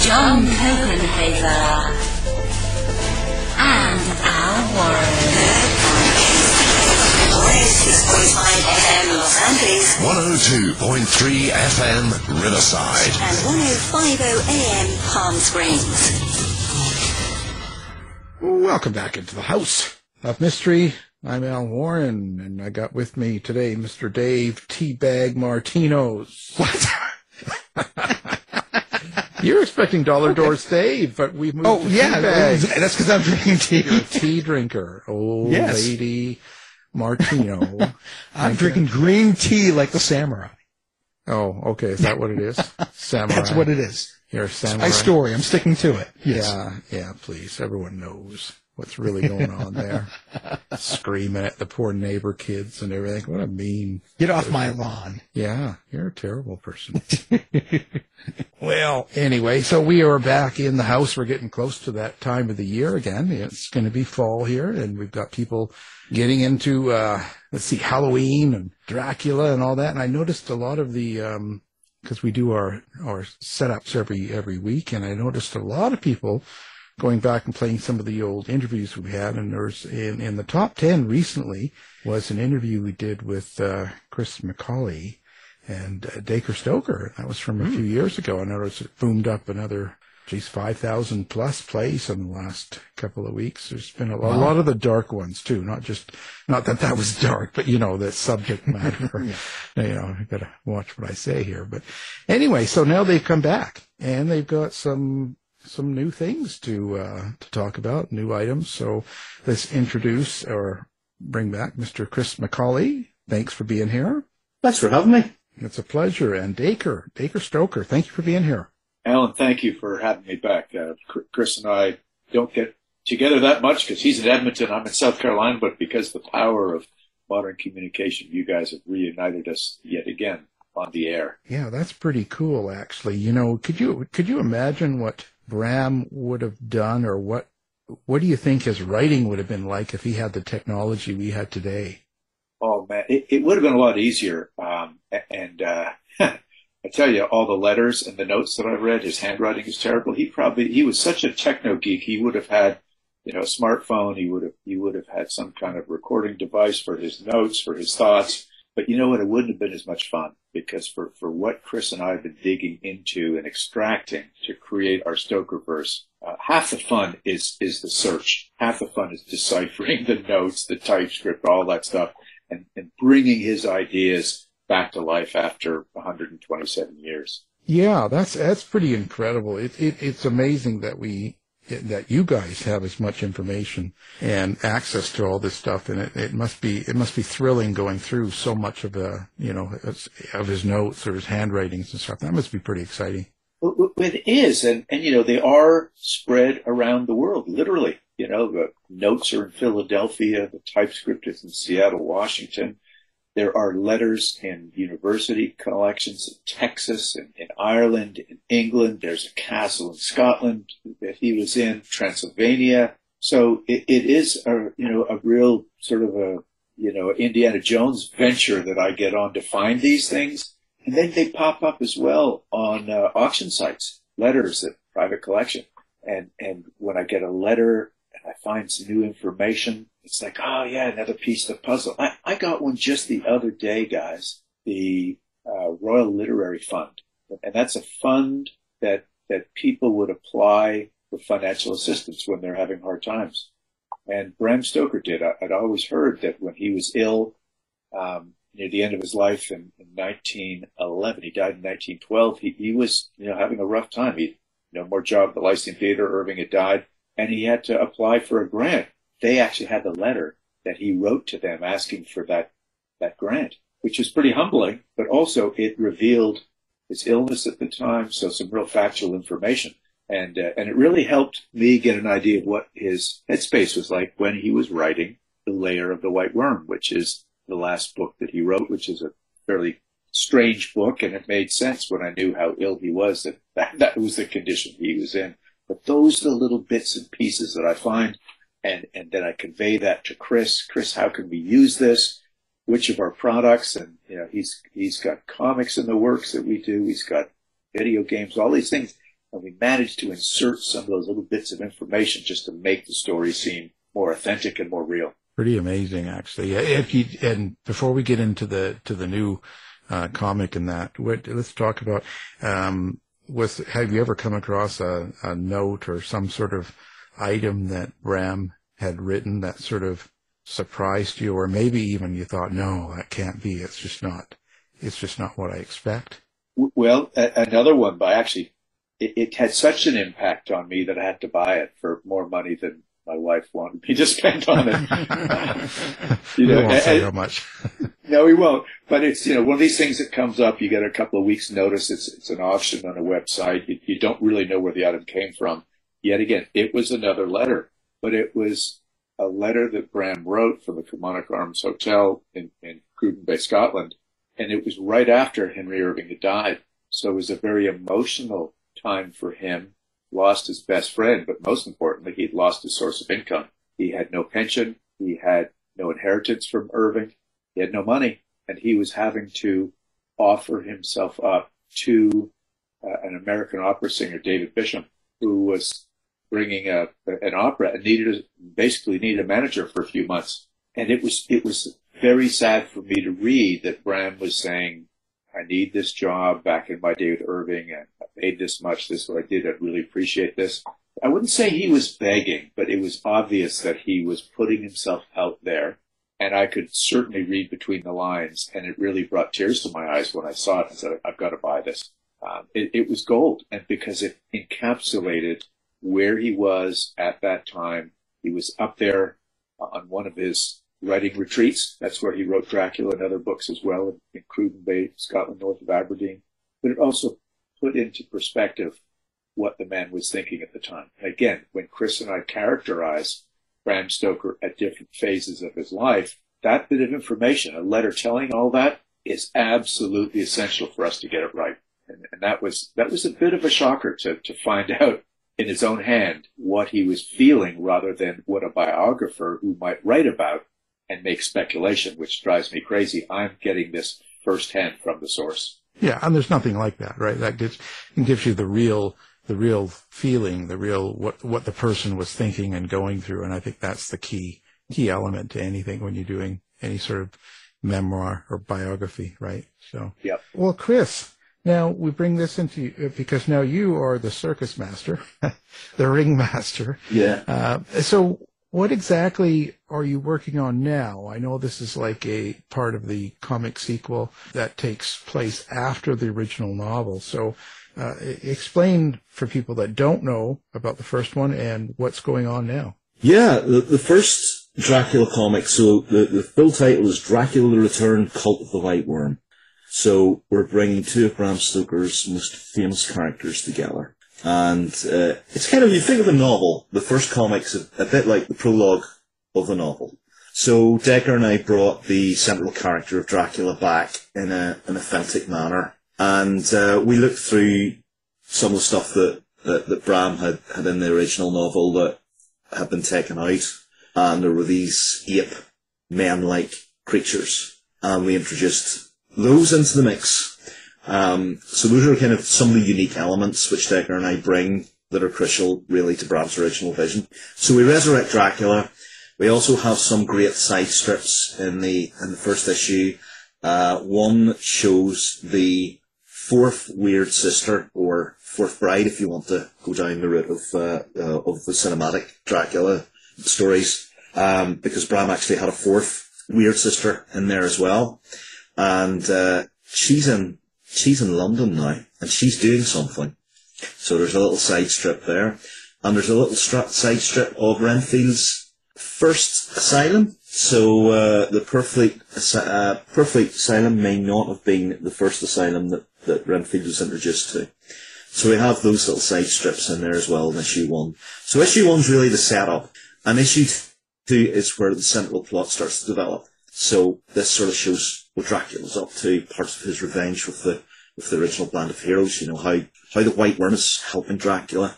John Copenhaver, and Al Warren. .3 FM Riverside and 105.0 AM Palm Springs. Welcome back into the House of Mystery. I'm Al Warren, and I got with me today Mr. Dave Teabag Martino's. What? You're expecting Dollar Doors Dave, but we've moved to tea bags. That's because I'm drinking tea. You're a tea drinker. Oh, yes. Lady Martino. I'm drinking green tea like the samurai. Oh, okay. Is that what it is? Samurai. That's what it is. You're a samurai. It's my story. I'm sticking to it. Yes. Yeah, please. Everyone knows what's really going on there. Screaming at the poor neighbor kids and everything. What a mean... Get off my lawn. Yeah, you're a terrible person. Well, anyway, so we are back in the house. We're getting close to that time of the year again. It's going to be fall here, and we've got people getting into, Halloween and Dracula and all that. And I noticed a lot of the... because we do our setups every week, and I noticed a lot of people... going back and playing some of the old interviews we had, and there's in the top 10 recently was an interview we did with Chris McAuley and Dacre Stoker. That was from a few years ago. I noticed it boomed up another, 5,000 plus plays in the last couple of weeks. There's been a lot of the dark ones too, not that was dark, but you know, the subject matter. You know, I gotta watch what I say here. But anyway, so now they've come back, and they've got some new things to talk about, new items. So let's introduce or bring back Mr. Chris McAuley. Thanks for being here. Thanks for having me. It's a pleasure. And Dacre Stoker, thank you for being here. Alan, thank you for having me back. Chris and I don't get together that much because he's in Edmonton, I'm in South Carolina, but because of the power of modern communication, you guys have reunited us yet again on the air. Yeah, that's pretty cool, actually. You know, could you imagine what Bram would have done, or what do you think his writing would have been like if he had the technology we had today? Oh man, it would have been a lot easier. I tell you, all the letters and the notes that I read, his handwriting is terrible. He was such a techno geek. He would have had, a smartphone. He would have had some kind of recording device for his notes, for his thoughts. But you know what? It wouldn't have been as much fun, because for what Chris and I have been digging into and extracting to create our Stokerverse, half the fun is the search. Half the fun is deciphering the notes, the TypeScript, all that stuff, and bringing his ideas back to life after 127 years. Yeah, that's pretty incredible. It's amazing that you guys have as much information and access to all this stuff, and it must be thrilling going through so much of the of his notes or his handwritings and stuff. That must be pretty exciting. It is, and they are spread around the world, literally. The notes are in Philadelphia, the typescript is in Seattle, Washington. There are letters in university collections in Texas and in Ireland, in England. There's a castle in Scotland that he was in, Transylvania. So it is a real sort of Indiana Jones venture that I get on to find these things. And then they pop up as well on auction sites, letters at private collection. And when I get a letter and I find some new information, it's like, oh, yeah, another piece of the puzzle. I got one just the other day, guys, the Royal Literary Fund. And that's a fund that people would apply for financial assistance when they're having hard times. And Bram Stoker did. I'd always heard that when he was ill near the end of his life in 1911, he died in 1912, he was having a rough time. He more job at the Lyceum Theater, Irving had died, and he had to apply for a grant. They actually had the letter that he wrote to them asking for that grant, which was pretty humbling, but also it revealed his illness at the time, so some real factual information. And it really helped me get an idea of what his headspace was like when he was writing The Lair of the White Worm, which is the last book that he wrote, which is a fairly strange book, and it made sense when I knew how ill he was, that was the condition he was in. But those are the little bits and pieces that I find, and then I convey that to Chris. Chris, how can we use this? Which of our products? And you know, he's got comics in the works that we do. He's got video games, all these things. And we managed to insert some of those little bits of information just to make the story seem more authentic and more real. Pretty amazing, actually. If you, and before we get into the new comic and that, let's talk about have you ever come across a note or some sort of item that Bram had written that sort of surprised you, or maybe even you thought, no, that can't be. It's just not what I expect. Well, another one, but actually, it had such an impact on me that I had to buy it for more money than my wife wanted me to spend on it. We won't say how much. No, we won't. But it's, you know, one of these things that comes up, you get a couple of weeks notice. It's an auction on a website. You don't really know where the item came from. Yet again, it was another letter, but it was a letter that Bram wrote from the Kilmarnock Arms Hotel in Cruden Bay, Scotland. And it was right after Henry Irving had died. So it was a very emotional time for him. Lost his best friend, but most importantly, he'd lost his source of income. He had no pension. He had no inheritance from Irving. He had no money, and he was having to offer himself up to an American opera singer, David Bisham, who was bringing an opera and needed a manager for a few months. And it was very sad for me to read that Bram was saying, I need this job back in my day with Irving, and I paid this much, this is what I did, I really appreciate this. I wouldn't say he was begging, but it was obvious that he was putting himself out there, and I could certainly read between the lines, and it really brought tears to my eyes when I saw it and said, I've got to buy this. It was gold, and because it encapsulated where he was at that time. He was up there on one of his writing retreats. That's where he wrote Dracula and other books as well, in Cruden Bay, Scotland, north of Aberdeen. But it also put into perspective what the man was thinking at the time. And again, when Chris and I characterize Bram Stoker at different phases of his life, that bit of information, a letter telling all that, is absolutely essential for us to get it right. And that was a bit of a shocker to find out in his own hand what he was feeling, rather than what a biographer who might write about and make speculation, which drives me crazy. I'm getting this firsthand from the source. Yeah, and there's nothing like that, right? That gives you the real feeling, the real what the person was thinking and going through. And I think that's the key element to anything when you're doing any sort of memoir or biography, right? So, yeah. Well, Chris, now we bring this into, because now you are the circus master, the ringmaster. Yeah. So what exactly are you working on now? I know this is like a part of the comic sequel that takes place after the original novel. So explain for people that don't know about the first one and what's going on now. Yeah, the first Dracula comic, so the full title is Dracula the Return, Cult of the White Worm. So we're bringing two of Bram Stoker's most famous characters together. And it's kind of, you think of the novel, the first comic's a bit like the prologue of the novel. So Dacre and I brought the central character of Dracula back in an authentic manner. And we looked through some of the stuff that Bram had in the original novel that had been taken out. And there were these ape, men-like creatures. And we introduced those into the mix. So those are kind of some of the unique elements which Dacre and I bring that are crucial really to Bram's original vision. So we resurrect Dracula. We also have some great side strips in the first issue. One shows the fourth weird sister, or fourth bride if you want to go down the route of the cinematic Dracula stories, because Bram actually had a fourth weird sister in there as well. And she's in London now, and she's doing something. So there's a little side strip there. And there's a little side strip of Renfield's first asylum. So the Purfleet Asylum may not have been the first asylum that Renfield was introduced to. So we have those little side strips in there as well in issue one. So issue one's really the setup, and issue two is where the central plot starts to develop. So this sort of shows what Dracula's up to, parts of his revenge with the original band of heroes, you know, how the White Worm is helping Dracula.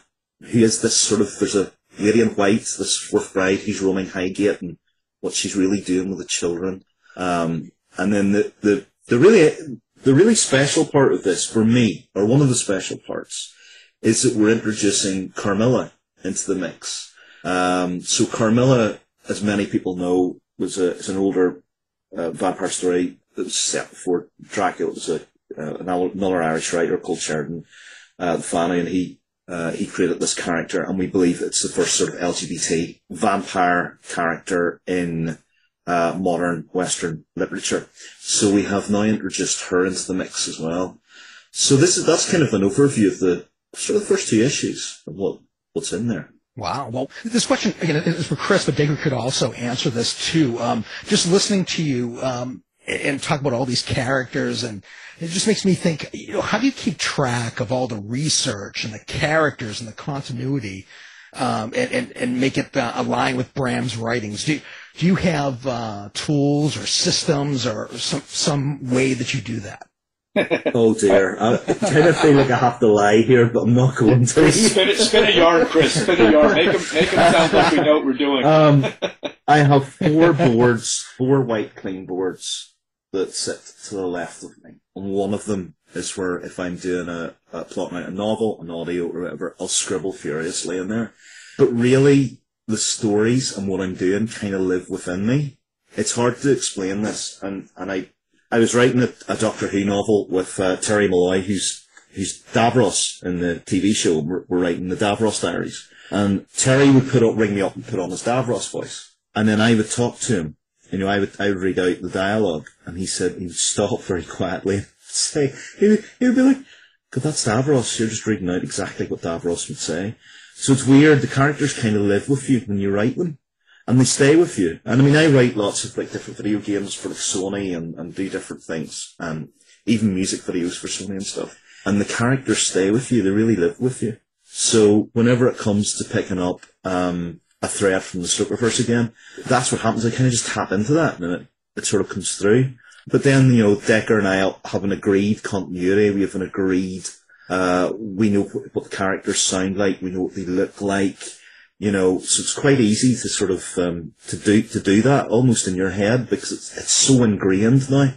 He is this sort of, there's a lady in white, this swift bride, he's roaming Highgate, and what she's really doing with the children. And then the really special part of this, for me, or one of the special parts, is that we're introducing Carmilla into the mix. So Carmilla, as many people know, is an older vampire story that was set before Dracula. It was another Irish writer called Sheridan Fanny, and he created this character, and we believe it's the first sort of LGBT vampire character in modern Western literature. So we have now introduced her into the mix as well. So that's kind of an overview of the sort of first two issues and what's in there. Wow. Well, this question, again, is for Chris, but Dacre could also answer this too. Just listening to you and talk about all these characters, and it just makes me think, you know, how do you keep track of all the research and the characters and the continuity and make it align with Bram's writings? Do you have tools or systems or some way that you do that? Oh dear, I kind of feel like I have to lie here, but I'm not going to. Spin a yarn, Chris. Spin a yarn. Make them sound like we know what we're doing. I have four white clean boards that sit to the left of me, and one of them is where, if I'm doing a plotting out a novel, an audio, or whatever, I'll scribble furiously in there. But really, the stories and what I'm doing kind of live within me. It's hard to explain this, and I was writing a Doctor Who novel with Terry Malloy, who's Davros in the TV show. We're writing the Davros Diaries. And Terry would ring me up and put on his Davros voice. And then I would talk to him. You know, I would read out the dialogue. And he would stop very quietly and say, he would be like, God, that's Davros. You're just reading out exactly what Davros would say. So it's weird. The characters kind of live with you when you write them. And they stay with you. And I mean, I write lots of like different video games for like, Sony and do different things, and even music videos for Sony and stuff. And the characters stay with you. They really live with you. So whenever it comes to picking up a thread from the Stokerverse again, that's what happens. I kind of just tap into that, and it sort of comes through. But then, you know, Dacre and I have an agreed continuity. We have an agreed, we know what the characters sound like. We know what they look like. You know, so it's quite easy to sort of to do that almost in your head, because it's so ingrained now.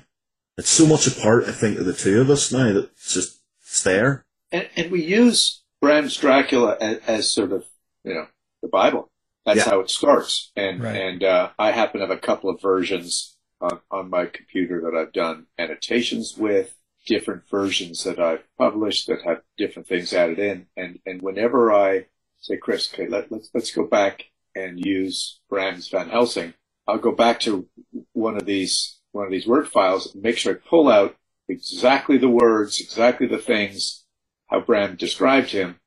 It's so much a part, I think, of the two of us now that it's there. And we use Bram's Dracula as sort of, you know, the Bible. That's how it starts. And right. and I happen to have a couple of versions on my computer that I've done annotations with, different versions that I've published that have different things added in. And whenever I say, Chris, okay, let's go back and use Bram's Van Helsing. I'll go back to one of these word files and make sure I pull out exactly the words, exactly the things, how Bram described him,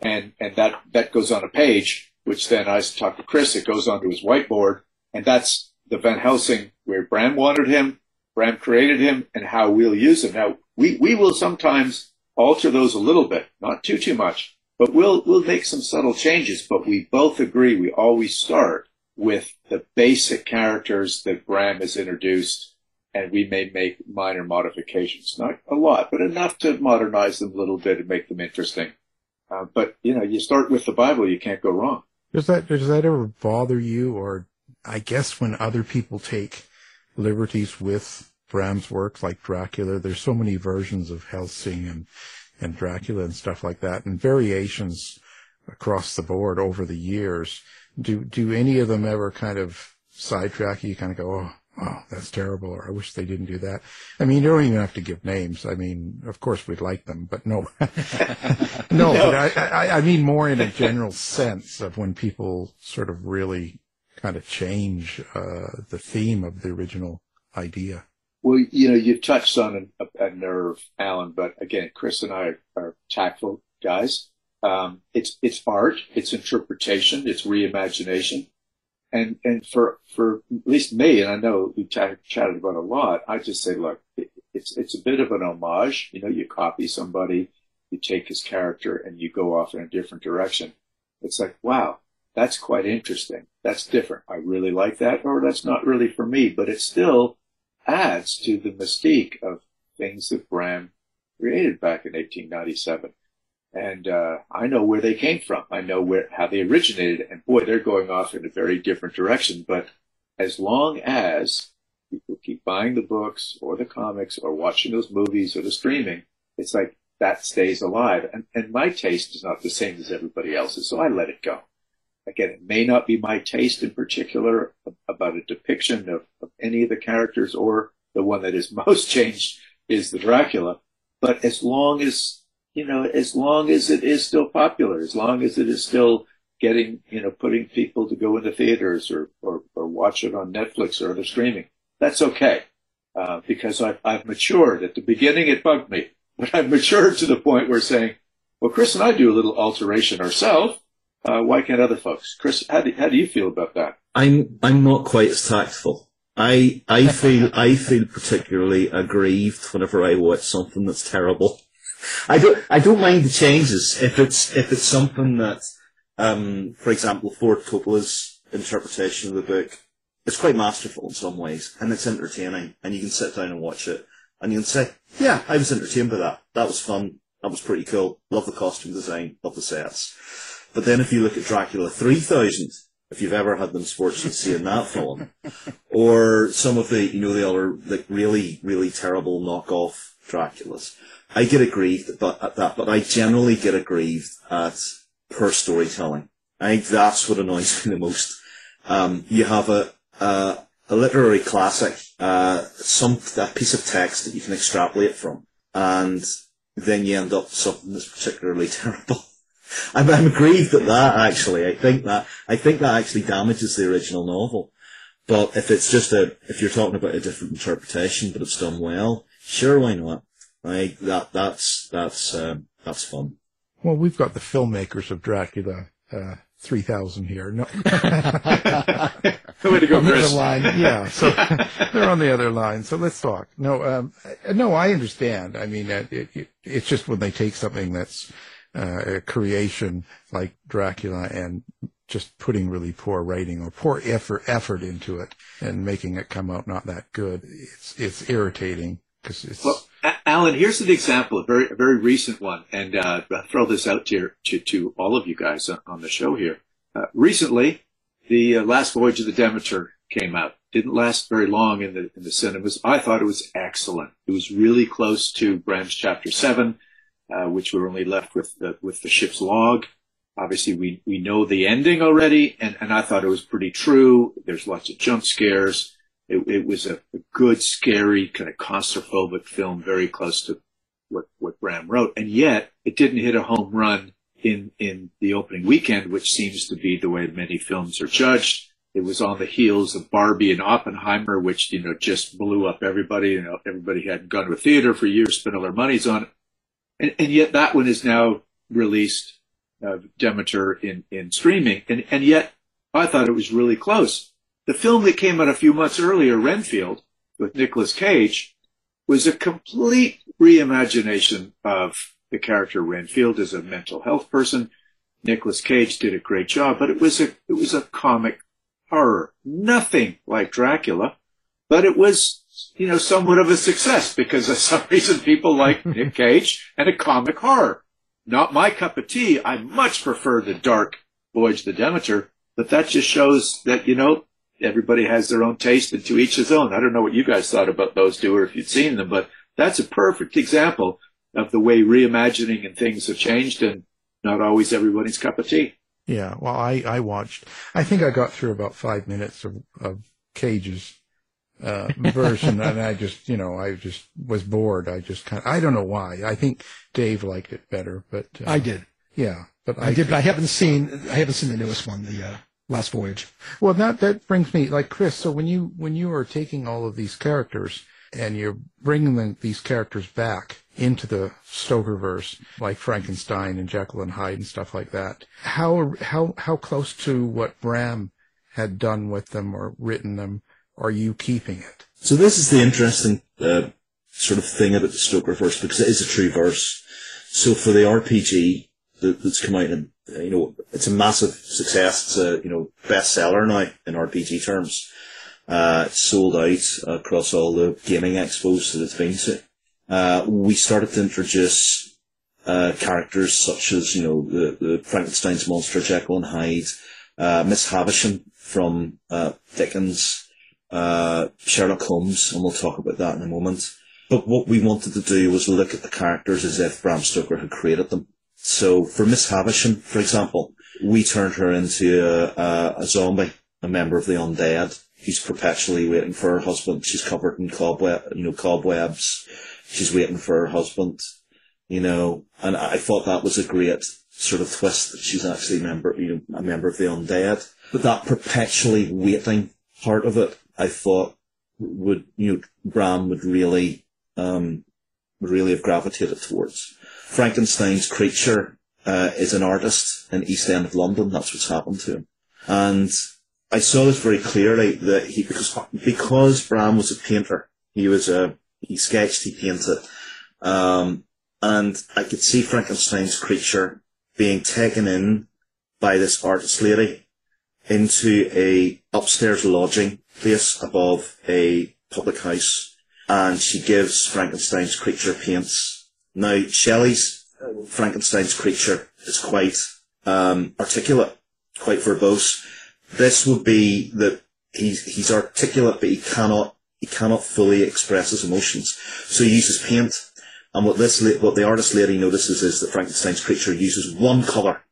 and that goes on a page, which then I talk to Chris, it goes onto his whiteboard, and that's the Van Helsing where Bram wanted him, Bram created him, and how we'll use him. Now we will sometimes alter those a little bit, not too much. But we'll make some subtle changes, but we both agree we always start with the basic characters that Bram has introduced, and we may make minor modifications. Not a lot, but enough to modernize them a little bit and make them interesting. But, you know, you start with the Bible, you can't go wrong. Does that ever bother you, or I guess when other people take liberties with Bram's work, like Dracula, there's so many versions of Helsing and Dracula and stuff like that, and variations across the board over the years. Do any of them ever kind of sidetrack you? You kind of go, oh, that's terrible, or I wish they didn't do that. I mean, you don't even have to give names. I mean, of course we'd like them, but no. No, but I mean more in a general sense of when people sort of really kind of change the theme of the original idea. Well, you know, you've touched on a nerve, Alan, but again, Chris and I are tactful guys. It's art, it's interpretation, it's reimagination. And for at least me, and I know we chatted about a lot, I just say, look, it's a bit of an homage. You know, you copy somebody, you take his character and you go off in a different direction. It's like, wow, that's quite interesting. That's different. I really like that, or that's not really for me, but it still adds to the mystique of things that Bram created back in 1897. And I know where they came from. I know how they originated. And boy, they're going off in a very different direction. But as long as people keep buying the books or the comics or watching those movies or the streaming, it's like that stays alive. And my taste is not the same as everybody else's, so I let it go. Again, it may not be my taste in particular about a depiction of any of the characters, or the one that is most changed is the Dracula. But as long as, you know, as long as it is still popular, as long as it is still getting, you know, putting people to go into theaters or watch it on Netflix or other streaming, that's okay. Because I've matured. At the beginning, it bugged me. But I've matured to the point where saying, well, Chris and I do a little alteration ourselves. Why can't other folks? Chris, how do you feel about that? I'm not quite as tactful. I feel particularly aggrieved whenever I watch something that's terrible. I don't mind the changes if it's something that, for example, Ford Coppola's interpretation of the book is quite masterful in some ways, and it's entertaining, and you can sit down and watch it, and you can say, yeah, I was entertained by that. That was fun. That was pretty cool. Love the costume design. Love the sets. But then if you look at Dracula 3000, if you've ever had the misfortune of seeing that film, or some of the, you know, the other, like, really, really terrible knockoff Draculas, I get aggrieved at that, but I generally get aggrieved at poor storytelling. I think that's what annoys me the most. You have a literary classic, that piece of text that you can extrapolate from, and then you end up with something that's particularly terrible. I'm aggrieved at that, actually. I think that actually damages the original novel. But if it's just if you're talking about a different interpretation, but it's done well, sure, why not? Like, that's fun. Well, we've got the filmmakers of Dracula 3000 here. No. Way to go, Chris. Line. Yeah, so they're on the other line. So let's talk. No, I understand. I mean, it's just when they take something that's a creation like Dracula and just putting really poor writing or poor effort into it and making it come out not that good, it's irritating. Well, Alan, here's an example, a very recent one, and I'll throw this out to all of you guys on the show here. Recently, the Last Voyage of the Demeter came out. Didn't last very long in the cinemas. I thought it was excellent. It was really close to Bram's Chapter 7, which we're only left with the ship's log. Obviously, we know the ending already, and I thought it was pretty true. There's lots of jump scares. It was a good, scary, kind of claustrophobic film, very close to what Bram wrote. And yet, it didn't hit a home run in the opening weekend, which seems to be the way many films are judged. It was on the heels of Barbie and Oppenheimer, which, you know, just blew up everybody. You know, everybody hadn't gone to a theater for years, spent all their monies on it. And yet that one is now released, Demeter, in streaming. And yet, I thought it was really close. The film that came out a few months earlier, Renfield, with Nicolas Cage, was a complete reimagination of the character Renfield as a mental health person. Nicolas Cage did a great job, but it was a comic horror. Nothing like Dracula, but it was, you know, somewhat of a success because for some reason people like Nick Cage and a comic horror. Not my cup of tea. I much prefer the dark Voyage of the Demeter, but that just shows that, you know, everybody has their own taste, and to each his own. I don't know what you guys thought about those two, or if you'd seen them, but that's a perfect example of the way reimagining and things have changed, and not always everybody's cup of tea. Yeah, well, I watched. I think I got through about 5 minutes of Cage's version, and I just was bored. I just kind of, I don't know why. I think Dave liked it better, but I did. Yeah, but I did. But I haven't seen the newest one. The Last Voyage. Well, that brings me, like, Chris, so when you are taking all of these characters and you're bringing these characters back into the Stokerverse, like Frankenstein and Jekyll and Hyde and stuff like that, how close to what Bram had done with them or written them are you keeping it? So this is the interesting sort of thing about the Stokerverse, because it is a true verse. So for the RPG that's come out, and you know, it's a massive success. It's a, you know, bestseller now in RPG terms. It's sold out across all the gaming expos that it's been to. We started to introduce characters such as, you know, the Frankenstein's monster, Jekyll and Hyde, Miss Havisham from Dickens, Sherlock Holmes, and we'll talk about that in a moment. But what we wanted to do was look at the characters as if Bram Stoker had created them. So for Miss Havisham, for example, we turned her into a zombie, a member of the undead, who's perpetually waiting for her husband. She's covered in cobwebs. She's waiting for her husband, you know. And I thought that was a great sort of twist, that she's actually a member of the undead. But that perpetually waiting part of it, I thought Bram would really have gravitated towards. Frankenstein's creature is an artist in East End of London. That's what's happened to him. And I saw this very clearly, that he, because Bram was a painter, he sketched, he painted, and I could see Frankenstein's creature being taken in by this artist lady into a upstairs lodging place above a public house, and she gives Frankenstein's creature paints. Now, Shelley's Frankenstein's creature is quite articulate, quite verbose. This would be that he's articulate, but he cannot fully express his emotions. So he uses paint, and what the artist lady notices is that Frankenstein's creature uses one colour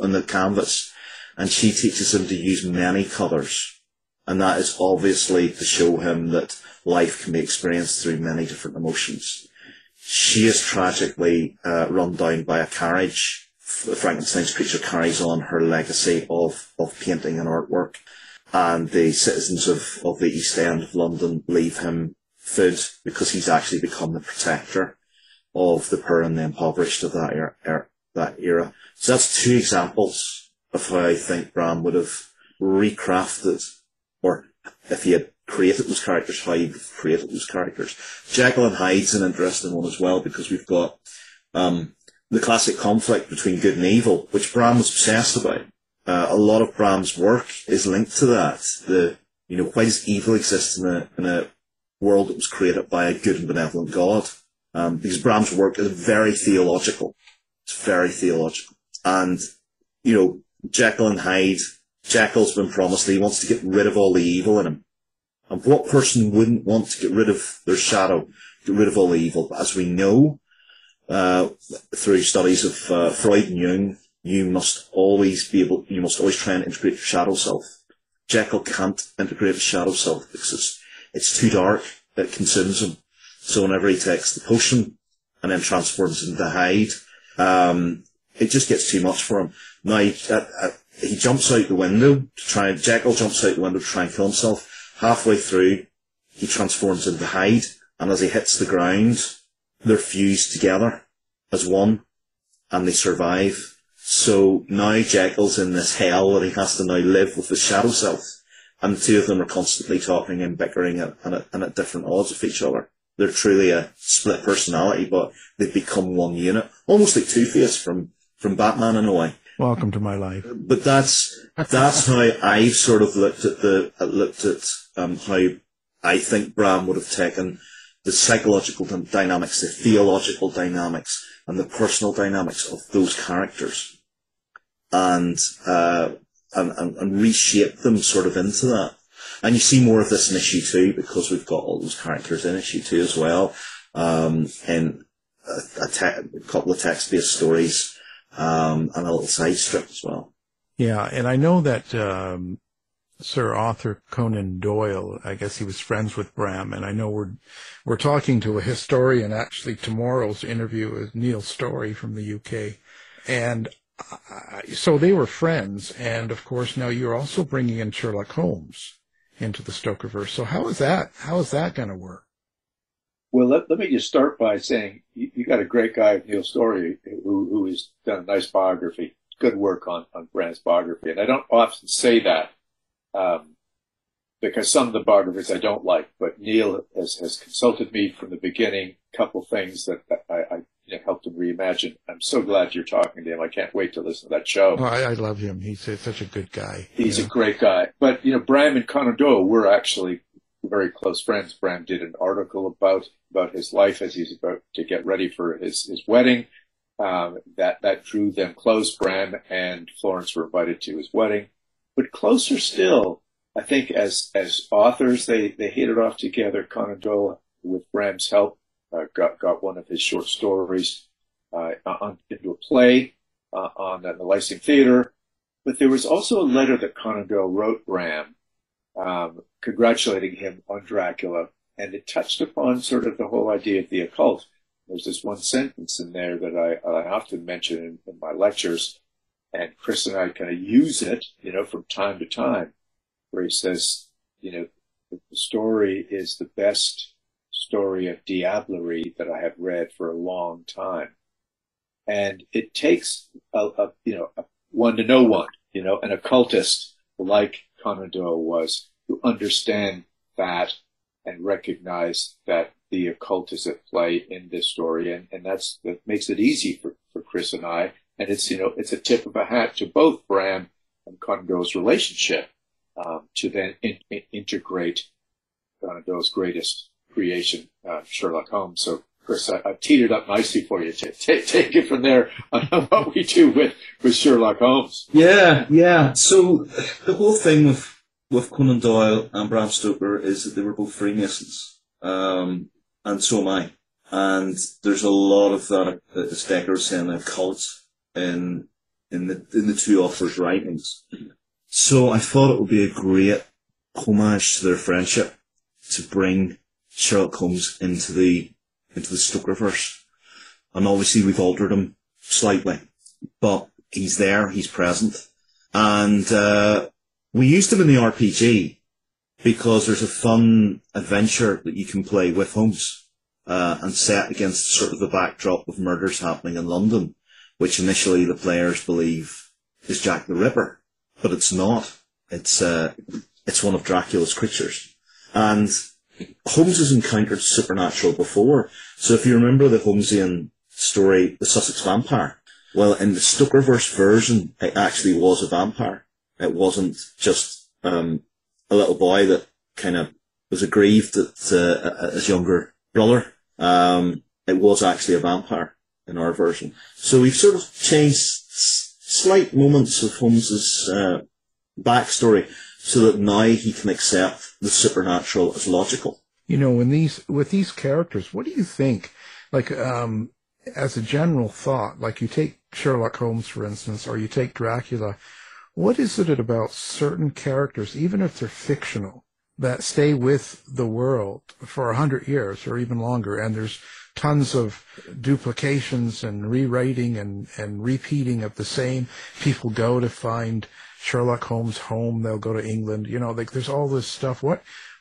on the canvas, and she teaches him to use many colours, and that is obviously to show him that life can be experienced through many different emotions. She is tragically run down by a carriage. Frankenstein's creature carries on her legacy of painting and artwork, and the citizens of the East End of London leave him food, because he's actually become the protector of the poor and the impoverished of that era. So that's two examples of how I think Bram would have recrafted, or if he had created those characters, how he would have created those characters. Jekyll and Hyde's an interesting one as well, because we've got the classic conflict between good and evil, which Bram was obsessed about. A lot of Bram's work is linked to that. Why does evil exist in a world that was created by a good and benevolent God? Because Bram's work is very theological. It's very theological. And, you know, Jekyll and Hyde, Jekyll's been promised that he wants to get rid of all the evil in him. And what person wouldn't want to get rid of their shadow, get rid of all the evil? But as we know, through studies of Freud and Jung, you must always try and integrate your shadow self. Jekyll can't integrate his shadow self because it's too dark. It consumes him. So whenever he takes the potion and then transforms into Hyde, it just gets too much for him. Now he jumps out the window Jekyll jumps out the window to try and kill himself. Halfway through, he transforms into Hyde, and as he hits the ground, they're fused together as one, and they survive. So now Jekyll's in this hell that he has to now live with his shadow self, and the two of them are constantly talking and bickering and at different odds with each other. They're truly a split personality, but they've become one unit, almost like Two-Face from Batman in a way. Welcome to my life. But that's how I've sort of looked at how I think Bram would have taken the psychological dynamics, the theological dynamics, and the personal dynamics of those characters, and reshape them sort of into that. And you see more of this in issue 2, because we've got all those characters in issue 2 as well, in a couple of text-based stories, and a little side strip as well. Yeah, and I know that Sir Arthur Conan Doyle, I guess he was friends with Bram, and I know we're talking to a historian, actually tomorrow's interview is Neil Story from the UK, and so they were friends, and of course now you're also bringing in Sherlock Holmes into the Stokerverse. So how is that going to work? Well, let me just start by saying you got a great guy, Neil Story, who has done a nice biography, good work on Bram's biography, and I don't often say that, because some of the biographies I don't like, but Neil has consulted me from the beginning. A couple of things that I helped him reimagine. I'm so glad you're talking to him. I can't wait to listen to that show. Oh, I love him. He's such a good guy. He's a great guy. But, Bram and Conan Doyle were actually very close friends. Bram did an article about his life as he's about to get ready for his wedding. That drew them close. Bram and Florence were invited to his wedding. But closer still, I think as authors, they hit it off together. Conan Doyle, with Bram's help, got one of his short stories into a play on the Lyceum Theater. But there was also a letter that Conan Doyle wrote Bram congratulating him on Dracula, and it touched upon sort of the whole idea of the occult. There's this one sentence in there that I often mention in my lectures, and Chris and I kind of use it, from time to time, where he says, the story is the best story of diablerie that I have read for a long time. And it takes a one to know one, an occultist like Conan Doyle was, to understand that and recognize that the occult is at play in this story. And that makes it easy for Chris and I. And it's, it's a tip of a hat to both Bram and Conan Doyle's relationship to then integrate Conan Doyle's greatest creation, Sherlock Holmes. So, Chris, I've teed it up nicely for you. Take it from there on what we do with Sherlock Holmes. Yeah. So the whole thing with Conan Doyle and Bram Stoker is that they were both Freemasons, and so am I. And there's a lot of that, as Dacre was saying, occult in the two authors' writings. So I thought it would be a great homage to their friendship to bring Sherlock Holmes into the Stokerverse. And obviously we've altered him slightly, but he's there, he's present. And we used him in the RPG because there's a fun adventure that you can play with Holmes and set against sort of the backdrop of murders happening in London, which initially the players believe is Jack the Ripper, but it's not. It's one of Dracula's creatures. And Holmes has encountered supernatural before. So if you remember the Holmesian story, The Sussex Vampire, well, in the Stokerverse version, it actually was a vampire. It wasn't just a little boy that kind of was aggrieved at his younger brother. It was actually a vampire in our version. So we've sort of changed slight moments of Holmes's backstory, so that now he can accept the supernatural as logical. With these characters, what do you think? Like, as a general thought, like you take Sherlock Holmes, for instance, or you take Dracula, what is it about certain characters, even if they're fictional, that stay with the world for 100 years or even longer, and there's tons of duplications and rewriting and repeating of the same. People go to find Sherlock Holmes' home, they'll go to England, there's all this stuff.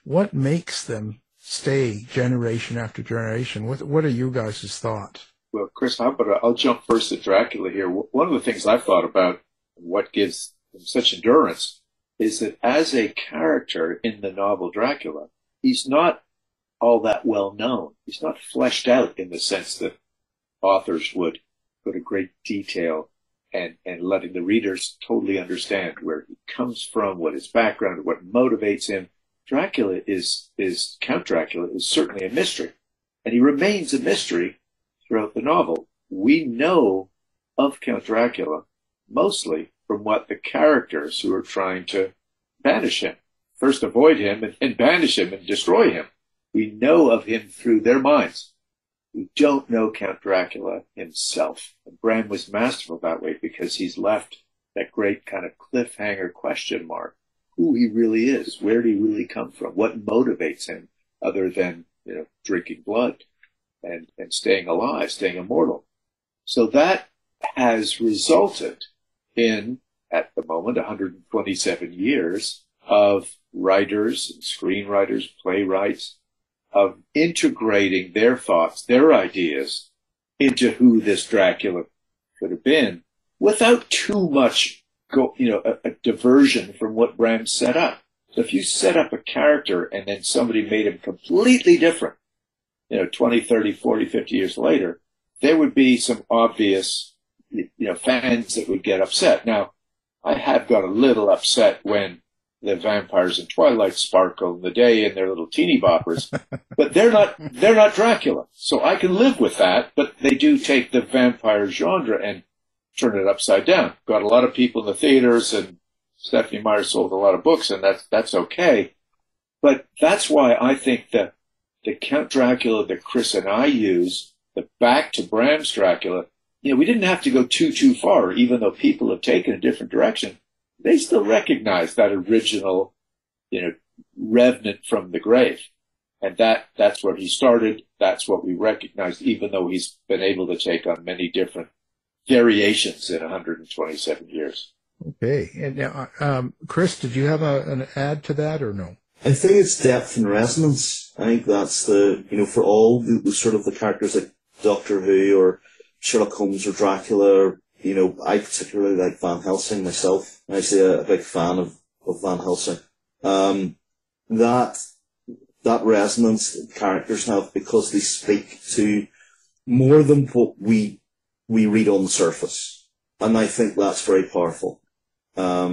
What makes them stay generation after generation? What are you guys' thoughts? Well, Chris, I'll jump first at Dracula here. One of the things I've thought about, what gives him such endurance, is that as a character in the novel Dracula, he's not all that well known. He's not fleshed out in the sense that authors would go to great detail and letting the readers totally understand where he comes from, what his background, what motivates him. Dracula is Count Dracula is certainly a mystery, and he remains a mystery throughout the novel. We know of Count Dracula mostly from what the characters who are trying to banish him, first avoid him and banish him and destroy him. We know of him through their minds. We don't know Count Dracula himself. And Bram was masterful that way because he's left that great kind of cliffhanger question mark. Who he really is, where did he really come from, what motivates him other than, drinking blood and staying alive, staying immortal. So that has resulted in, at the moment, 127 years of writers, screenwriters, playwrights, of integrating their thoughts, their ideas, into who this Dracula could have been without too much, a diversion from what Bram set up. So if you set up a character and then somebody made him completely different, 20, 30, 40, 50 years later, there would be some obvious, fans that would get upset. Now, I have got a little upset when the vampires in Twilight sparkle in the day in their little teeny boppers, but they're not Dracula. So I can live with that, but they do take the vampire genre and turn it upside down. Got a lot of people in the theaters, and Stephanie Meyer sold a lot of books, and that's okay. But that's why I think that the Count Dracula that Chris and I use, the back to Bram's Dracula, we didn't have to go too far, even though people have taken a different direction. They still recognize that original, revenant from the grave. And that's where he started. That's what we recognized, even though he's been able to take on many different variations in 127 years. Okay. And now, Chris, did you have an add to that or no? I think it's depth and resonance. I think that's the, for all the sort of the characters like Doctor Who or Sherlock Holmes or Dracula, or, I particularly like Van Helsing myself. I'm actually a big fan of Van Helsing. That resonance that characters have because they speak to more than what we read on the surface. And I think that's very powerful. I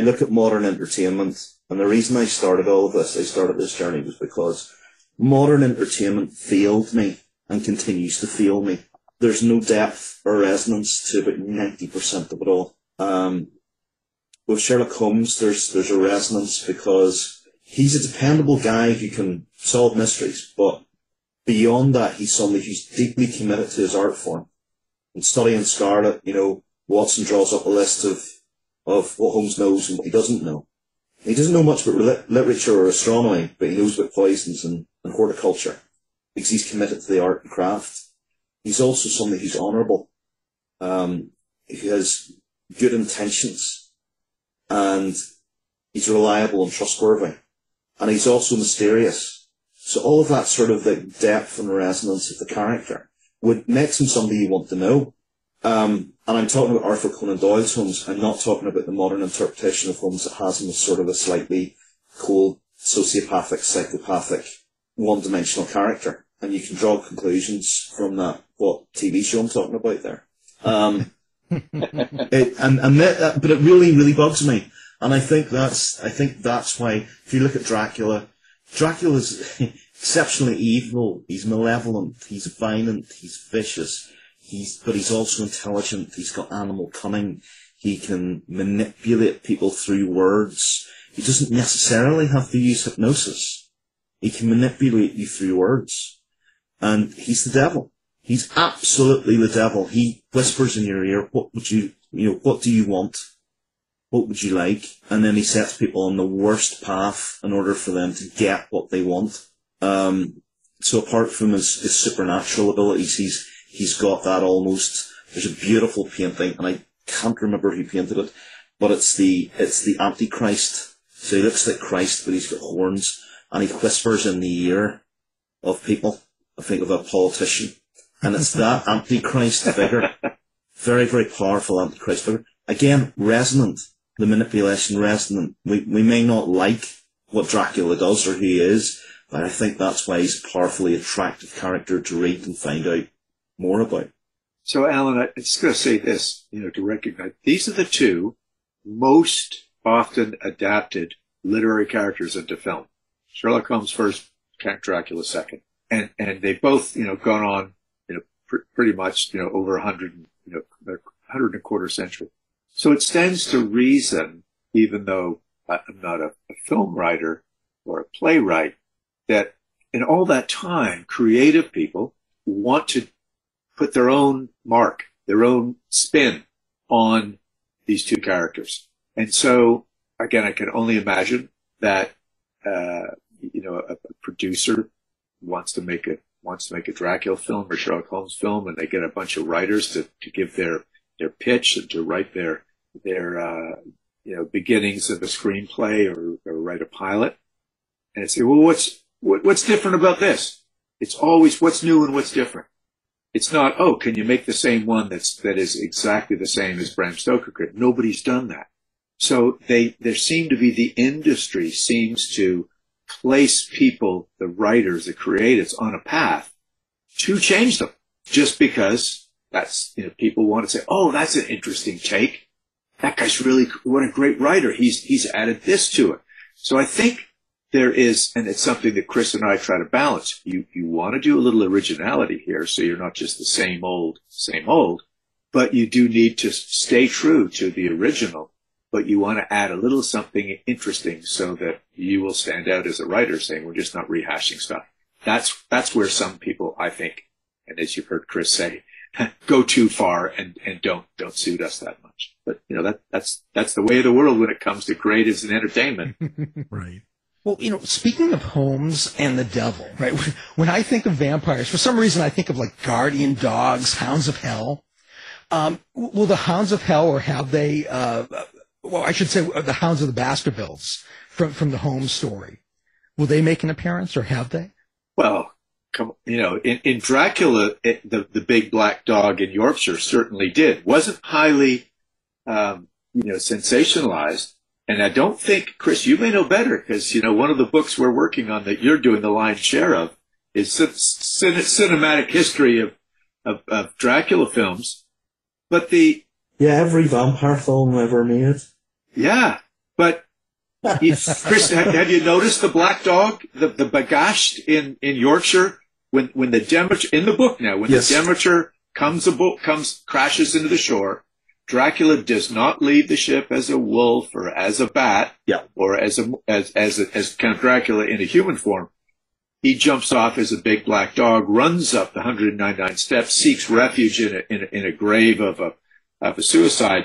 look at modern entertainment, and the reason I started this journey was because modern entertainment failed me and continues to fail me. There's no depth or resonance to about 90% of it all. With Sherlock Holmes, there's a resonance because he's a dependable guy who can solve mysteries, but beyond that, he's somebody who's deeply committed to his art form. And studying Scarlet, Watson draws up a list of what Holmes knows and what he doesn't know. He doesn't know much about literature or astronomy, but he knows about poisons and horticulture because he's committed to the art and craft. He's also somebody who's honourable, who has good intentions, and he's reliable and trustworthy, and he's also mysterious. So all of that sort of the depth and resonance of the character would make him somebody you want to know. And I'm talking about Arthur Conan Doyle's Holmes. I'm not talking about the modern interpretation of Holmes that has him as sort of a slightly cold, sociopathic, psychopathic, one-dimensional character. And you can draw conclusions from that, what TV show I'm talking about there. But it really, really bugs me. And I think that's why, if you look at Dracula's exceptionally evil. He's malevolent, he's violent, he's vicious. But he's also intelligent. He's got animal cunning. He can manipulate people through words. He doesn't necessarily have to use hypnosis. He can manipulate you through words. And he's the devil. He's absolutely the devil. He whispers in your ear, what do you want? What would you like? And then he sets people on the worst path in order for them to get what they want. So apart from his supernatural abilities, he's got that almost. There's a beautiful painting, and I can't remember who painted it, but it's the Antichrist. So he looks like Christ, but he's got horns, and he whispers in the ear of people. I think of a politician, and it's that Antichrist figure, very, very powerful Antichrist figure. Again, resonant, the manipulation resonant. We may not like what Dracula does or who he is, but I think that's why he's a powerfully attractive character to read and find out more about. So, Alan, I'm just going to say this, to recognize these are the two most often adapted literary characters into film. Sherlock Holmes first, Count Dracula second, and they both gone on pretty much over 100 125 years. So it stands to reason, even though I'm not a film writer or a playwright, that in all that time, creative people want to put their own mark, their own spin on these two characters. And so, again, I can only imagine that, a producer wants to make a Dracula film or Sherlock Holmes film, and they get a bunch of writers to give their pitch and to write their beginnings of a screenplay or write a pilot. And they say, well, what's different about this? It's always what's new and what's different. It's not, oh, can you make the same one that is exactly the same as Bram Stoker could? Nobody's done that. So the industry seems to place people, the writers, the creatives, on a path to change them, just because that's, you know, people want to say, oh, that's an interesting take. That guy's really, what a great writer. He's added this to it. So I think there is, and it's something that Chris and I try to balance. You want to do a little originality here, so you're not just the same old, but you do need to stay true to the original, but you want to add a little something interesting so that you will stand out as a writer, saying we're just not rehashing stuff. That's where some people, I think, and as you've heard Chris say, go too far and don't suit us that much. But you know, that's the way of the world when it comes to creatives and entertainment. Right. Well, you know, speaking of Holmes and the devil, right? When I think of vampires, for some reason I think of like guardian dogs, hounds of hell. Will the hounds of hell, or have they, well, I should say the hounds of the Baskervilles from the Holmes story, will they make an appearance, or have they? Well, you know, in Dracula, the big black dog in Yorkshire certainly did. Wasn't highly, you know, sensationalized. And I don't think, Chris, you may know better, because, you know, one of the books we're working on that you're doing the lion's share of is cinematic history of Dracula films. But the... Yeah, every vampire film ever made. Yeah, but... Chris, have you noticed the black dog, the bagashed in Yorkshire, when the Demeter, in the book now, when yes. the Demeter crashes into the shore, Dracula does not leave the ship as a wolf or as a bat, yeah. or as Count Dracula in a human form. He jumps off as a big black dog, runs up the 199 steps, seeks refuge in a grave of a suicide.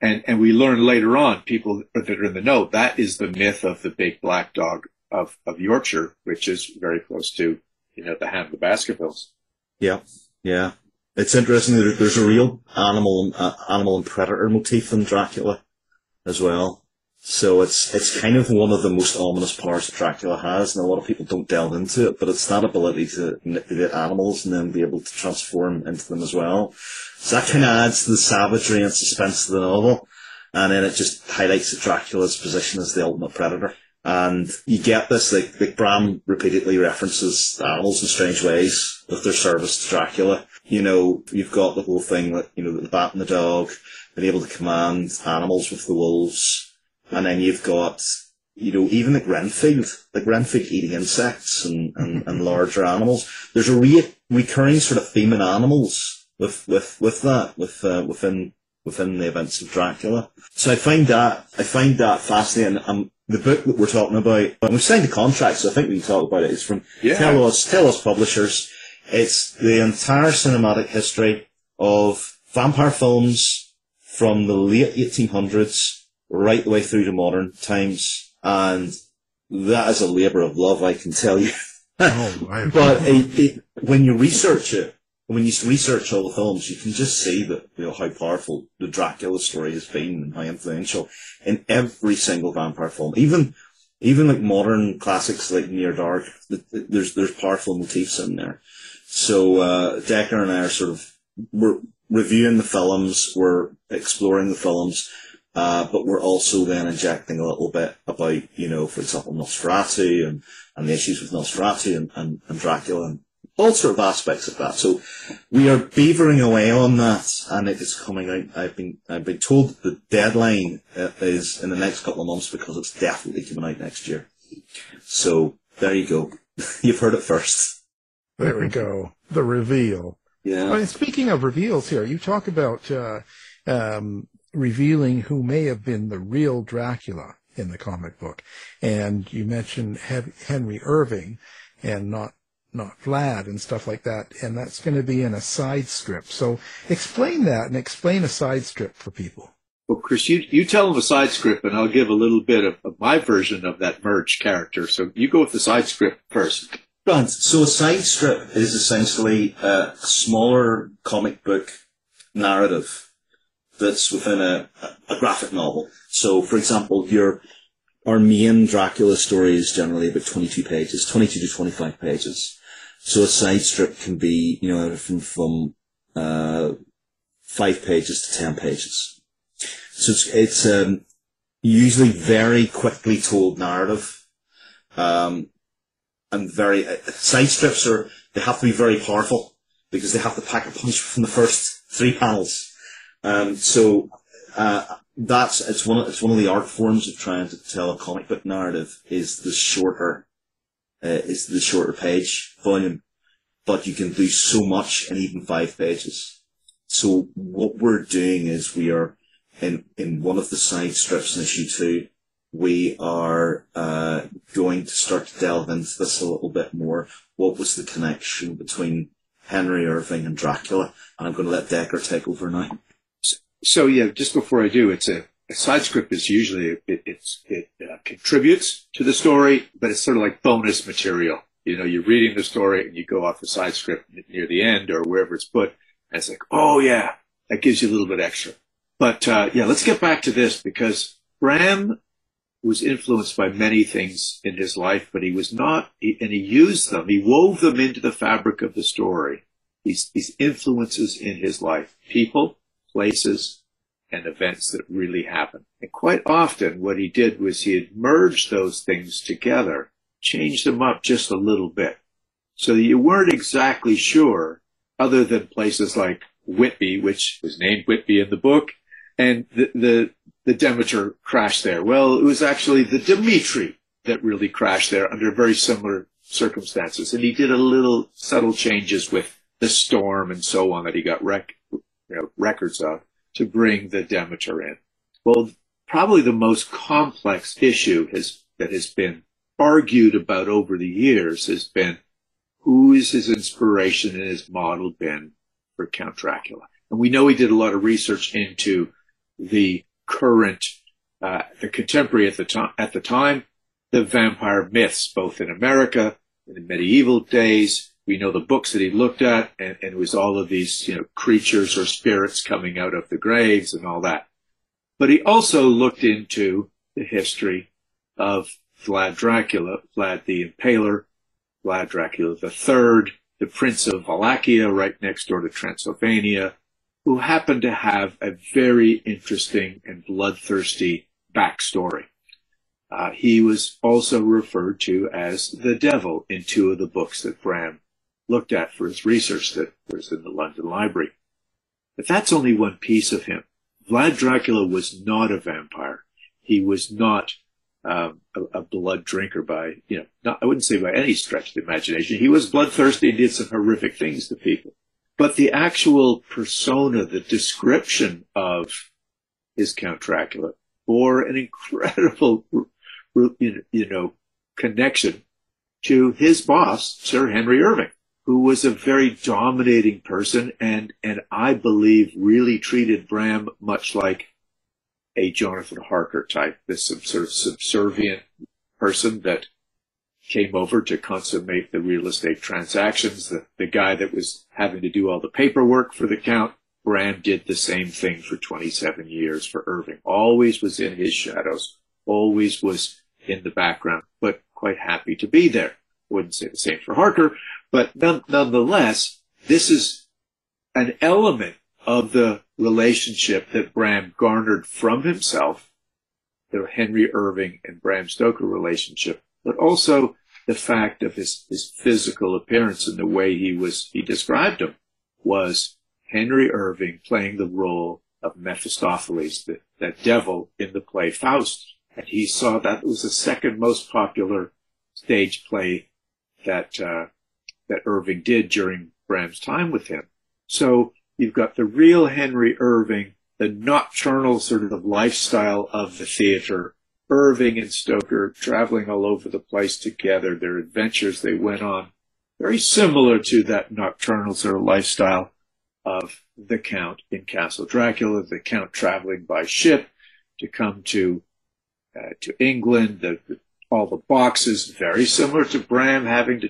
And we learn later on, people that are in the know, that is the myth of the big black dog of Yorkshire, which is very close to, you know, the Hound of the Baskervilles. Yeah, yeah. It's interesting that there's a real animal and predator motif in Dracula as well. So it's kind of one of the most ominous powers that Dracula has, and a lot of people don't delve into it, but it's that ability to manipulate animals and then be able to transform into them as well. So that kind of adds to the savagery and suspense of the novel, and then it just highlights that Dracula's position as the ultimate predator. And you get this, like Bram repeatedly references animals in strange ways with their service to Dracula. You know, you've got the whole thing that, you know, the bat and the dog being able to command animals with the wolves. And then you've got, you know, even like Renfield eating insects and larger animals. There's a recurring sort of theme in animals within the events of Dracula. So I find that fascinating. The book that we're talking about, we've signed a contract, so I think we can talk about it. It's from Tell Us Publishers. It's the entire cinematic history of vampire films from the late 1800s right the way through to modern times, and that is a labour of love, I can tell you. Oh, right. But when you research it, when you research all the films, you can just see that, you know, how powerful the Dracula story has been and how influential in every single vampire film. Even like modern classics like Near Dark, there's powerful motifs in there. So Dacre and I are sort of we're reviewing the films, we're exploring the films. But we're also then injecting a little bit about, you know, for example, Nosferatu and the issues with Nosferatu and Dracula and all sort of aspects of that. So we are beavering away on that, and it is coming out. I've been told that the deadline is in the next couple of months, because it's definitely coming out next year. So there you go. You've heard it first. There we go. The reveal. Yeah. I mean, speaking of reveals here, you talk about, revealing who may have been the real Dracula in the comic book. And you mentioned Henry Irving and not Vlad and stuff like that. And that's going to be in a side strip. So explain that, and explain a side strip for people. Well, Chris, you tell them a side script, and I'll give a little bit of my version of that merged character. So you go with the side script first. Right. So a side strip is essentially a smaller comic book narrative that's within a graphic novel. So, for example, our main Dracula story is generally about 22 to 25 pages. So a side strip can be, you know, everything from 5 pages to 10 pages. So it's usually very quickly told narrative, and very side strips they have to be very powerful. because they have to pack a punch from the first three panels. It's one of the art forms of trying to tell a comic book narrative is the shorter page volume, but you can do so much in even 5 pages. So what we're doing is we are in one of the side strips in issue 2. We are going to start to delve into this a little bit more. What was the connection between Henry Irving and Dracula? And I'm going to let Dacre take over now. So yeah, just before I do, it's a side script is usually it contributes to the story, but it's sort of like bonus material. You know, you're reading the story and you go off the side script near the end or wherever it's put, and it's like, oh yeah, that gives you a little bit extra. But yeah, let's get back to this, because Bram was influenced by many things in his life, but he was not, and he used them, he wove them into the fabric of the story. These influences in his life, people, places, and events that really happened. And quite often what he did was he had merged those things together, changed them up just a little bit, so that you weren't exactly sure, other than places like Whitby, which was named Whitby in the book, and the Demeter crashed there. Well, it was actually the Demeter that really crashed there under very similar circumstances. And he did a little subtle changes with the storm and so on that he got records of to bring the Demeter in. Well, probably the most complex issue that has been argued about over the years has been, who is his inspiration and his model been for Count Dracula? And we know he did a lot of research into the current, the contemporary at the time, the vampire myths, both in America, in the medieval days. We know the books that he looked at, and it was all of these, creatures or spirits coming out of the graves and all that. But he also looked into the history of Vlad Dracula, Vlad the Impaler, Vlad Dracula III, the Prince of Wallachia, right next door to Transylvania, who happened to have a very interesting and bloodthirsty backstory. He was also referred to as the devil in 2 of the books that Bram looked at for his research that was in the London Library. But that's only one piece of him. Vlad Dracula was not a vampire. He was not a blood drinker I wouldn't say by any stretch of the imagination. He was bloodthirsty and did some horrific things to people. But the actual persona, the description of his Count Dracula, bore an incredible, connection to his boss, Sir Henry Irving, who was a very dominating person and I believe really treated Bram much like a Jonathan Harker type, this sort of subservient person that came over to consummate the real estate transactions. The guy that was having to do all the paperwork for the Count, Bram did the same thing for 27 years for Irving. Always was in his shadows, always was in the background, but quite happy to be there. Wouldn't say the same for Harker, but nonetheless, this is an element of the relationship that Bram garnered from himself, the Henry Irving and Bram Stoker relationship, but also the fact of his physical appearance and the way he described him was Henry Irving playing the role of Mephistopheles, that devil in the play Faust. And he saw that it was the second most popular stage play that Irving did during Bram's time with him. So you've got the real Henry Irving, the nocturnal sort of lifestyle of the theater, Irving and Stoker traveling all over the place together, their adventures they went on, very similar to that nocturnal sort of lifestyle of the Count in Castle Dracula, the Count traveling by ship to come to England, all the boxes, very similar to Bram having to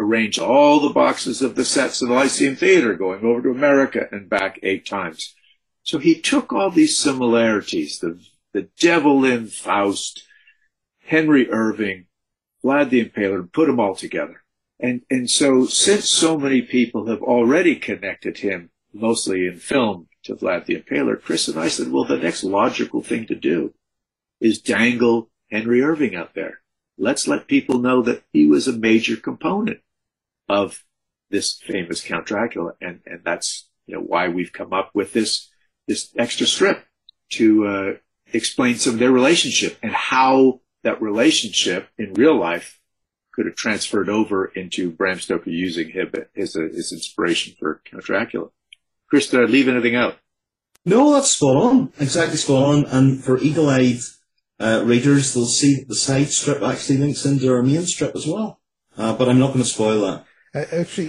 arrange all the boxes of the sets of the Lyceum Theater, going over to America and back 8 times. So he took all these similarities, the devil in Faust, Henry Irving, Vlad the Impaler, and put them all together. And so since so many people have already connected him, mostly in film, to Vlad the Impaler, Chris and I said, well, the next logical thing to do is dangle Henry Irving out there. Let's let people know that he was a major component of this famous Count Dracula. And that's, you know, why we've come up with this extra strip to explain some of their relationship and how that relationship in real life could have transferred over into Bram Stoker using him as his inspiration for Count Dracula. Chris, did I leave anything out? No, that's spot on. Exactly spot on. And for eagle-eyed readers, they'll see that the side strip actually links into our main strip as well. But I'm not going to spoil that.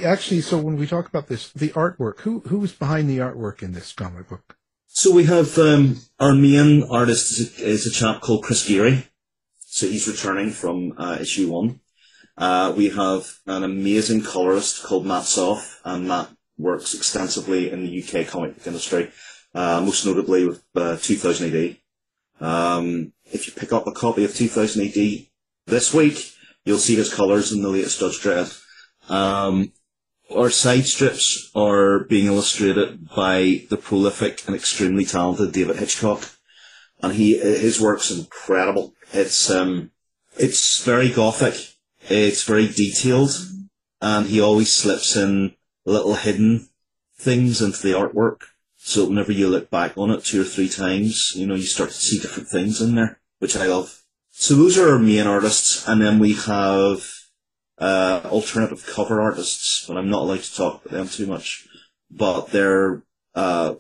Actually, so when we talk about this, the artwork, who was behind the artwork in this comic book? So we have our main artist is a chap called Chris Geary. So he's returning from issue one. We have an amazing colorist called Matt Soff, and Matt works extensively in the UK comic book industry, most notably with 2000 AD. If you pick up a copy of 2000 AD this week, you'll see his colours in the latest Judge Dredd. Our side strips are being illustrated by the prolific and extremely talented David Hitchcock, and his work's incredible. It's very gothic. It's very detailed, and he always slips in little hidden things into the artwork. So whenever you look back on it 2 or 3 times, you know, you start to see different things in there, which I love. So those are our main artists, and then we have alternative cover artists, and I'm not allowed to talk about them too much, but they're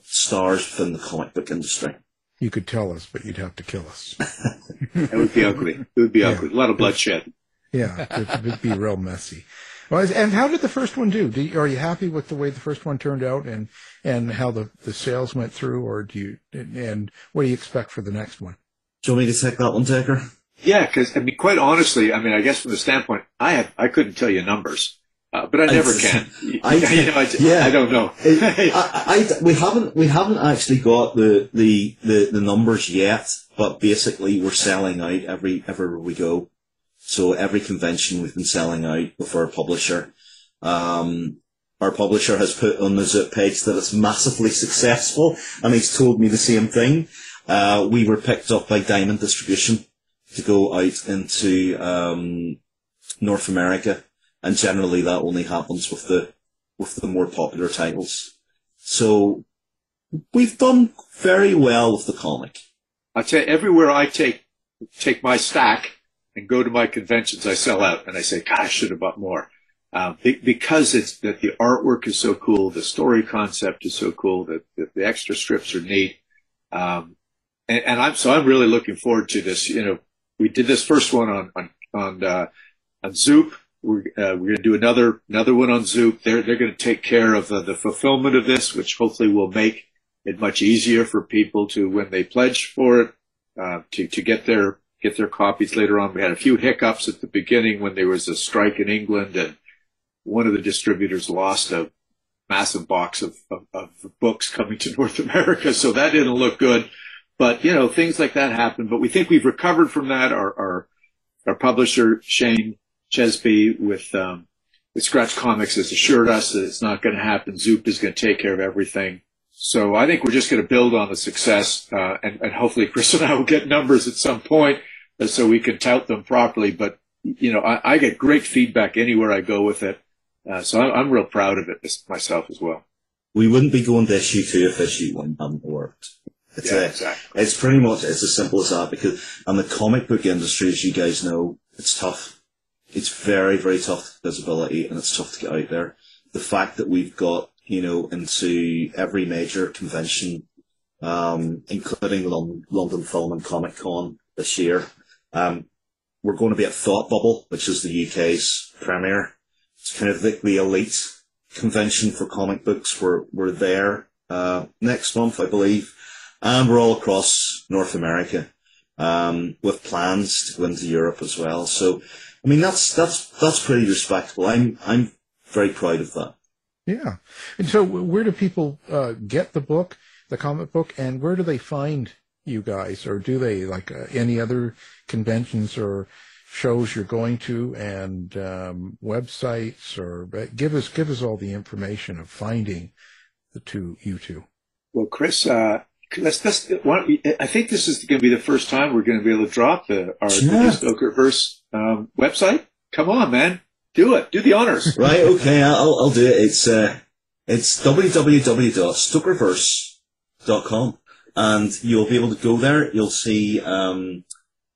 stars within the comic book industry. You could tell us, but you'd have to kill us. It would be ugly. It would be ugly. A lot of bloodshed. Yeah, it'd be real messy. Well, and how did the first one do? Are you happy with the way the first one turned out, and how the sales went through, or and what do you expect for the next one? Do you want me to take that one, Dacre? Yeah, because I mean, quite honestly, I mean, I guess from the standpoint, I couldn't tell you numbers, but I never can. I don't know. We haven't actually got the numbers yet, but basically we're selling out everywhere we go. So every convention we've been selling out with our publisher. Our publisher has put on the Zoop page that it's massively successful, and he's told me the same thing. We were picked up by Diamond Distribution to go out into North America, and generally that only happens with the more popular titles. So we've done very well with the comic. I tell you, everywhere I take my stack and go to my conventions, I sell out, and I say, God, I should have bought more. Because it's that the artwork is so cool, the story concept is so cool, that the extra strips are neat. I'm really looking forward to this. You know, we did this first one on Zoop. We're going to do another one on Zoop. They're going to take care of the fulfillment of this, which hopefully will make it much easier for people to, when they pledge for it, to get their copies later on. We had a few hiccups at the beginning when there was a strike in England, and one of the distributors lost a massive box of books coming to North America, so that didn't look good. But, you know, things like that happen. But we think we've recovered from that. Our publisher, Shane Chesby, with Scratch Comics, has assured us that it's not going to happen. Zoop is going to take care of everything. So I think we're just going to build on the success, and hopefully Chris and I will get numbers at some point so we can tout them properly. But, you know, I get great feedback anywhere I go with it. So I'm real proud of it myself as well. We wouldn't be going to issue 2 if issue 1 hadn't worked. Exactly. It's pretty much, it's as simple as that, because the comic book industry, as you guys know, it's tough. It's very, very tough visibility, and it's tough to get out there. The fact that we've got, you know, into every major convention, including London Film and Comic Con this year. We're going to be at Thought Bubble, which is the UK's premier. It's kind of the elite convention for comic books. We're there next month, I believe, and we're all across North America, with plans to go into Europe as well. So, I mean, that's pretty respectable. I'm very proud of that. Yeah. And so where do people get the book, the comic book, and where do they find you guys? Or do they, like any other conventions or shows you're going to, and websites? Or give us all the information of finding you two. Well, Chris, I think this is going to be the first time we're going to be able to drop our Stokerverse website. Come on, man. Do it. Do the honors. Right, okay, I'll do it. It's www.stokerverse.com, and you'll be able to go there. You'll see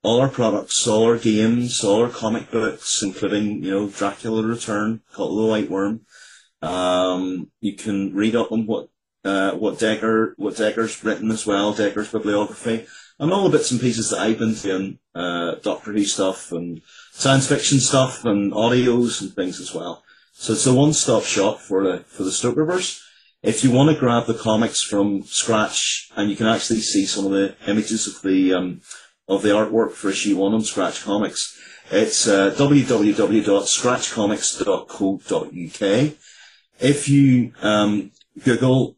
all our products, all our games, all our comic books, including, you know, Dracula the Return, Cult of the White Worm. You can read up on what Dacre's written as well, Dacre's bibliography, and all the bits and pieces that I've been doing, Doctor Who stuff and science fiction stuff and audios and things as well. So it's a one-stop shop for the Stokerverse. If you want to grab the comics from Scratch, and you can actually see some of the images of the artwork for issue 1 on Scratch Comics, it's www.scratchcomics.co.uk. If you Google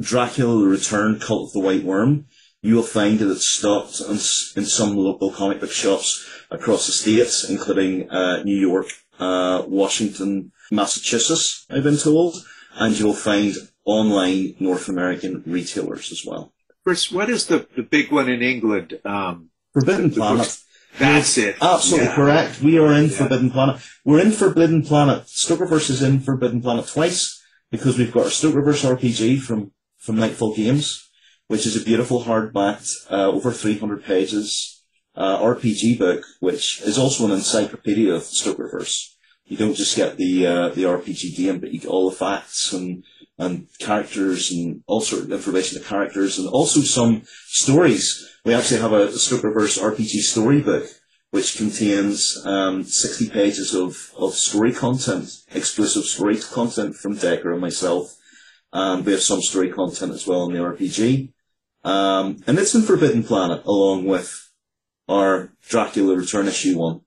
Dracula the Return, Cult of the White Worm, you will find that it's stocked in some local comic book shops across the States, including New York, Washington, Massachusetts, I've been told, and you'll find online North American retailers as well. Chris, what is the big one in England? Forbidden Planet. That's it. Absolutely correct. We are in Forbidden Planet. We're in Forbidden Planet. Stokerverse is in Forbidden Planet twice, because we've got our Stokerverse RPG from Nightfall Games, which is a beautiful hardback, over 300 pages RPG book, which is also an encyclopedia of Stokerverse. You don't just get the RPG game, but you get all the facts and characters and all sorts of information of characters, and also some stories. We actually have a Stokerverse RPG storybook, which contains 60 pages of story content, exclusive story content from Dacre and myself. We have some story content as well in the RPG. And it's in Forbidden Planet, along with our Dracula Return issue 1.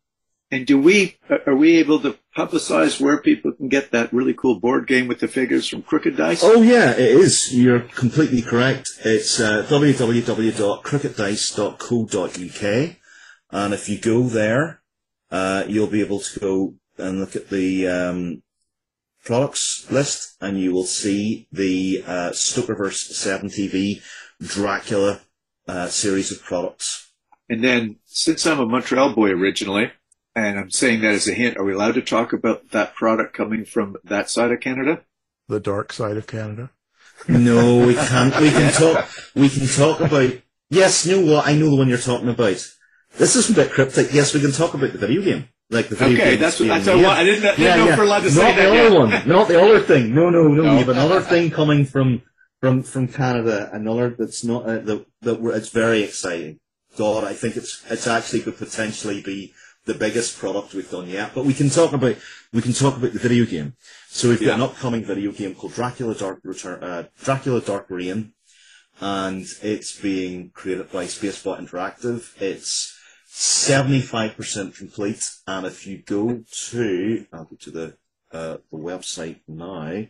And are we able to publicize where people can get that really cool board game with the figures from Crooked Dice? Oh yeah, it is. You're completely correct. It's www.crookeddice.co.uk, and if you go there, you'll be able to go and look at the products list, and you will see the Stokerverse 7 TV Dracula series of products. And then, since I'm a Montreal boy originally, and I'm saying that as a hint, are we allowed to talk about that product coming from that side of Canada? The dark side of Canada? No, we can't. We can talk about... Yes, you know what? I know the one you're talking about. This is a bit cryptic. Yes, we can talk about the video game. Like the video game. Okay, that's what I want. I didn't know if we're allowed to say that yet. Not the other one. Not the other thing. No. You have another thing coming from Canada. Another that's not... it's very exciting. God, I think it's actually could potentially be the biggest product we've done yet, but we can talk about the video game. So we've got an upcoming video game called Dracula Dark Reign, and it's being created by Spacebot Interactive. It's 75% complete, and if you go to the website now,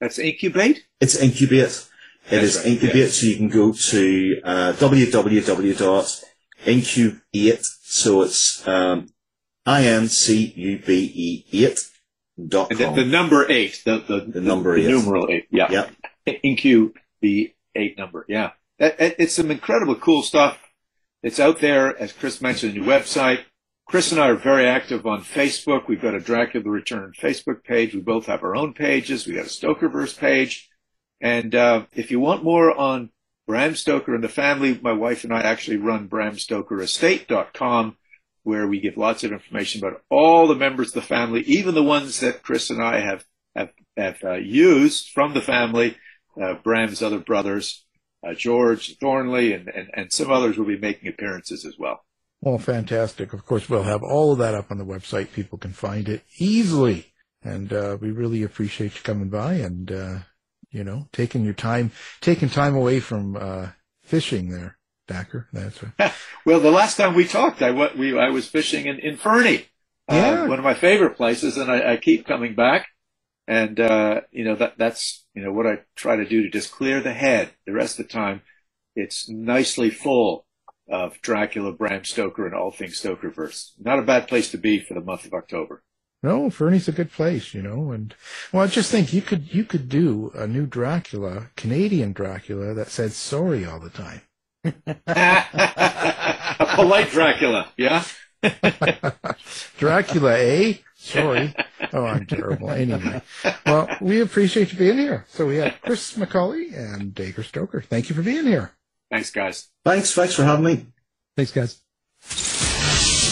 that's Incubate. It's Incubate. That's right, Incubate. So you can go to www. Incubate, so it's incube8.com. And the number 8, the number 8. The numeral 8, Incube8 number, yeah. It's some incredible cool stuff. It's out there, as Chris mentioned, on your website. Chris and I are very active on Facebook. We've got a Dracula Return Facebook page. We both have our own pages. We've got a Stokerverse page. And if you want more on Bram Stoker and the family, my wife and I actually run bramstokerestate.com, where we give lots of information about all the members of the family, even the ones that Chris and I have used from the family. Bram's other brothers, George Thornley, and some others will be making appearances as well. Well, fantastic. Of course, we'll have all of that up on the website. People can find it easily. And we really appreciate you coming by and... taking time away from fishing there, Dacre. That's right. Well, the last time we talked, I was fishing in Fernie, one of my favorite places, and I keep coming back. And that's what I try to do, to just clear the head. The rest of the time, it's nicely full of Dracula, Bram Stoker, and all things Stokerverse. Not a bad place to be for the month of October. No, Fernie's a good place, and well, I just think you could do a new Dracula, Canadian Dracula, that said sorry all the time. A polite Dracula, yeah? Dracula, eh? Sorry. Oh, I'm terrible. Anyway. Well, we appreciate you being here. So we have Chris McAuley and Dacre Stoker. Thank you for being here. Thanks, guys. Thanks for having me. Thanks, guys.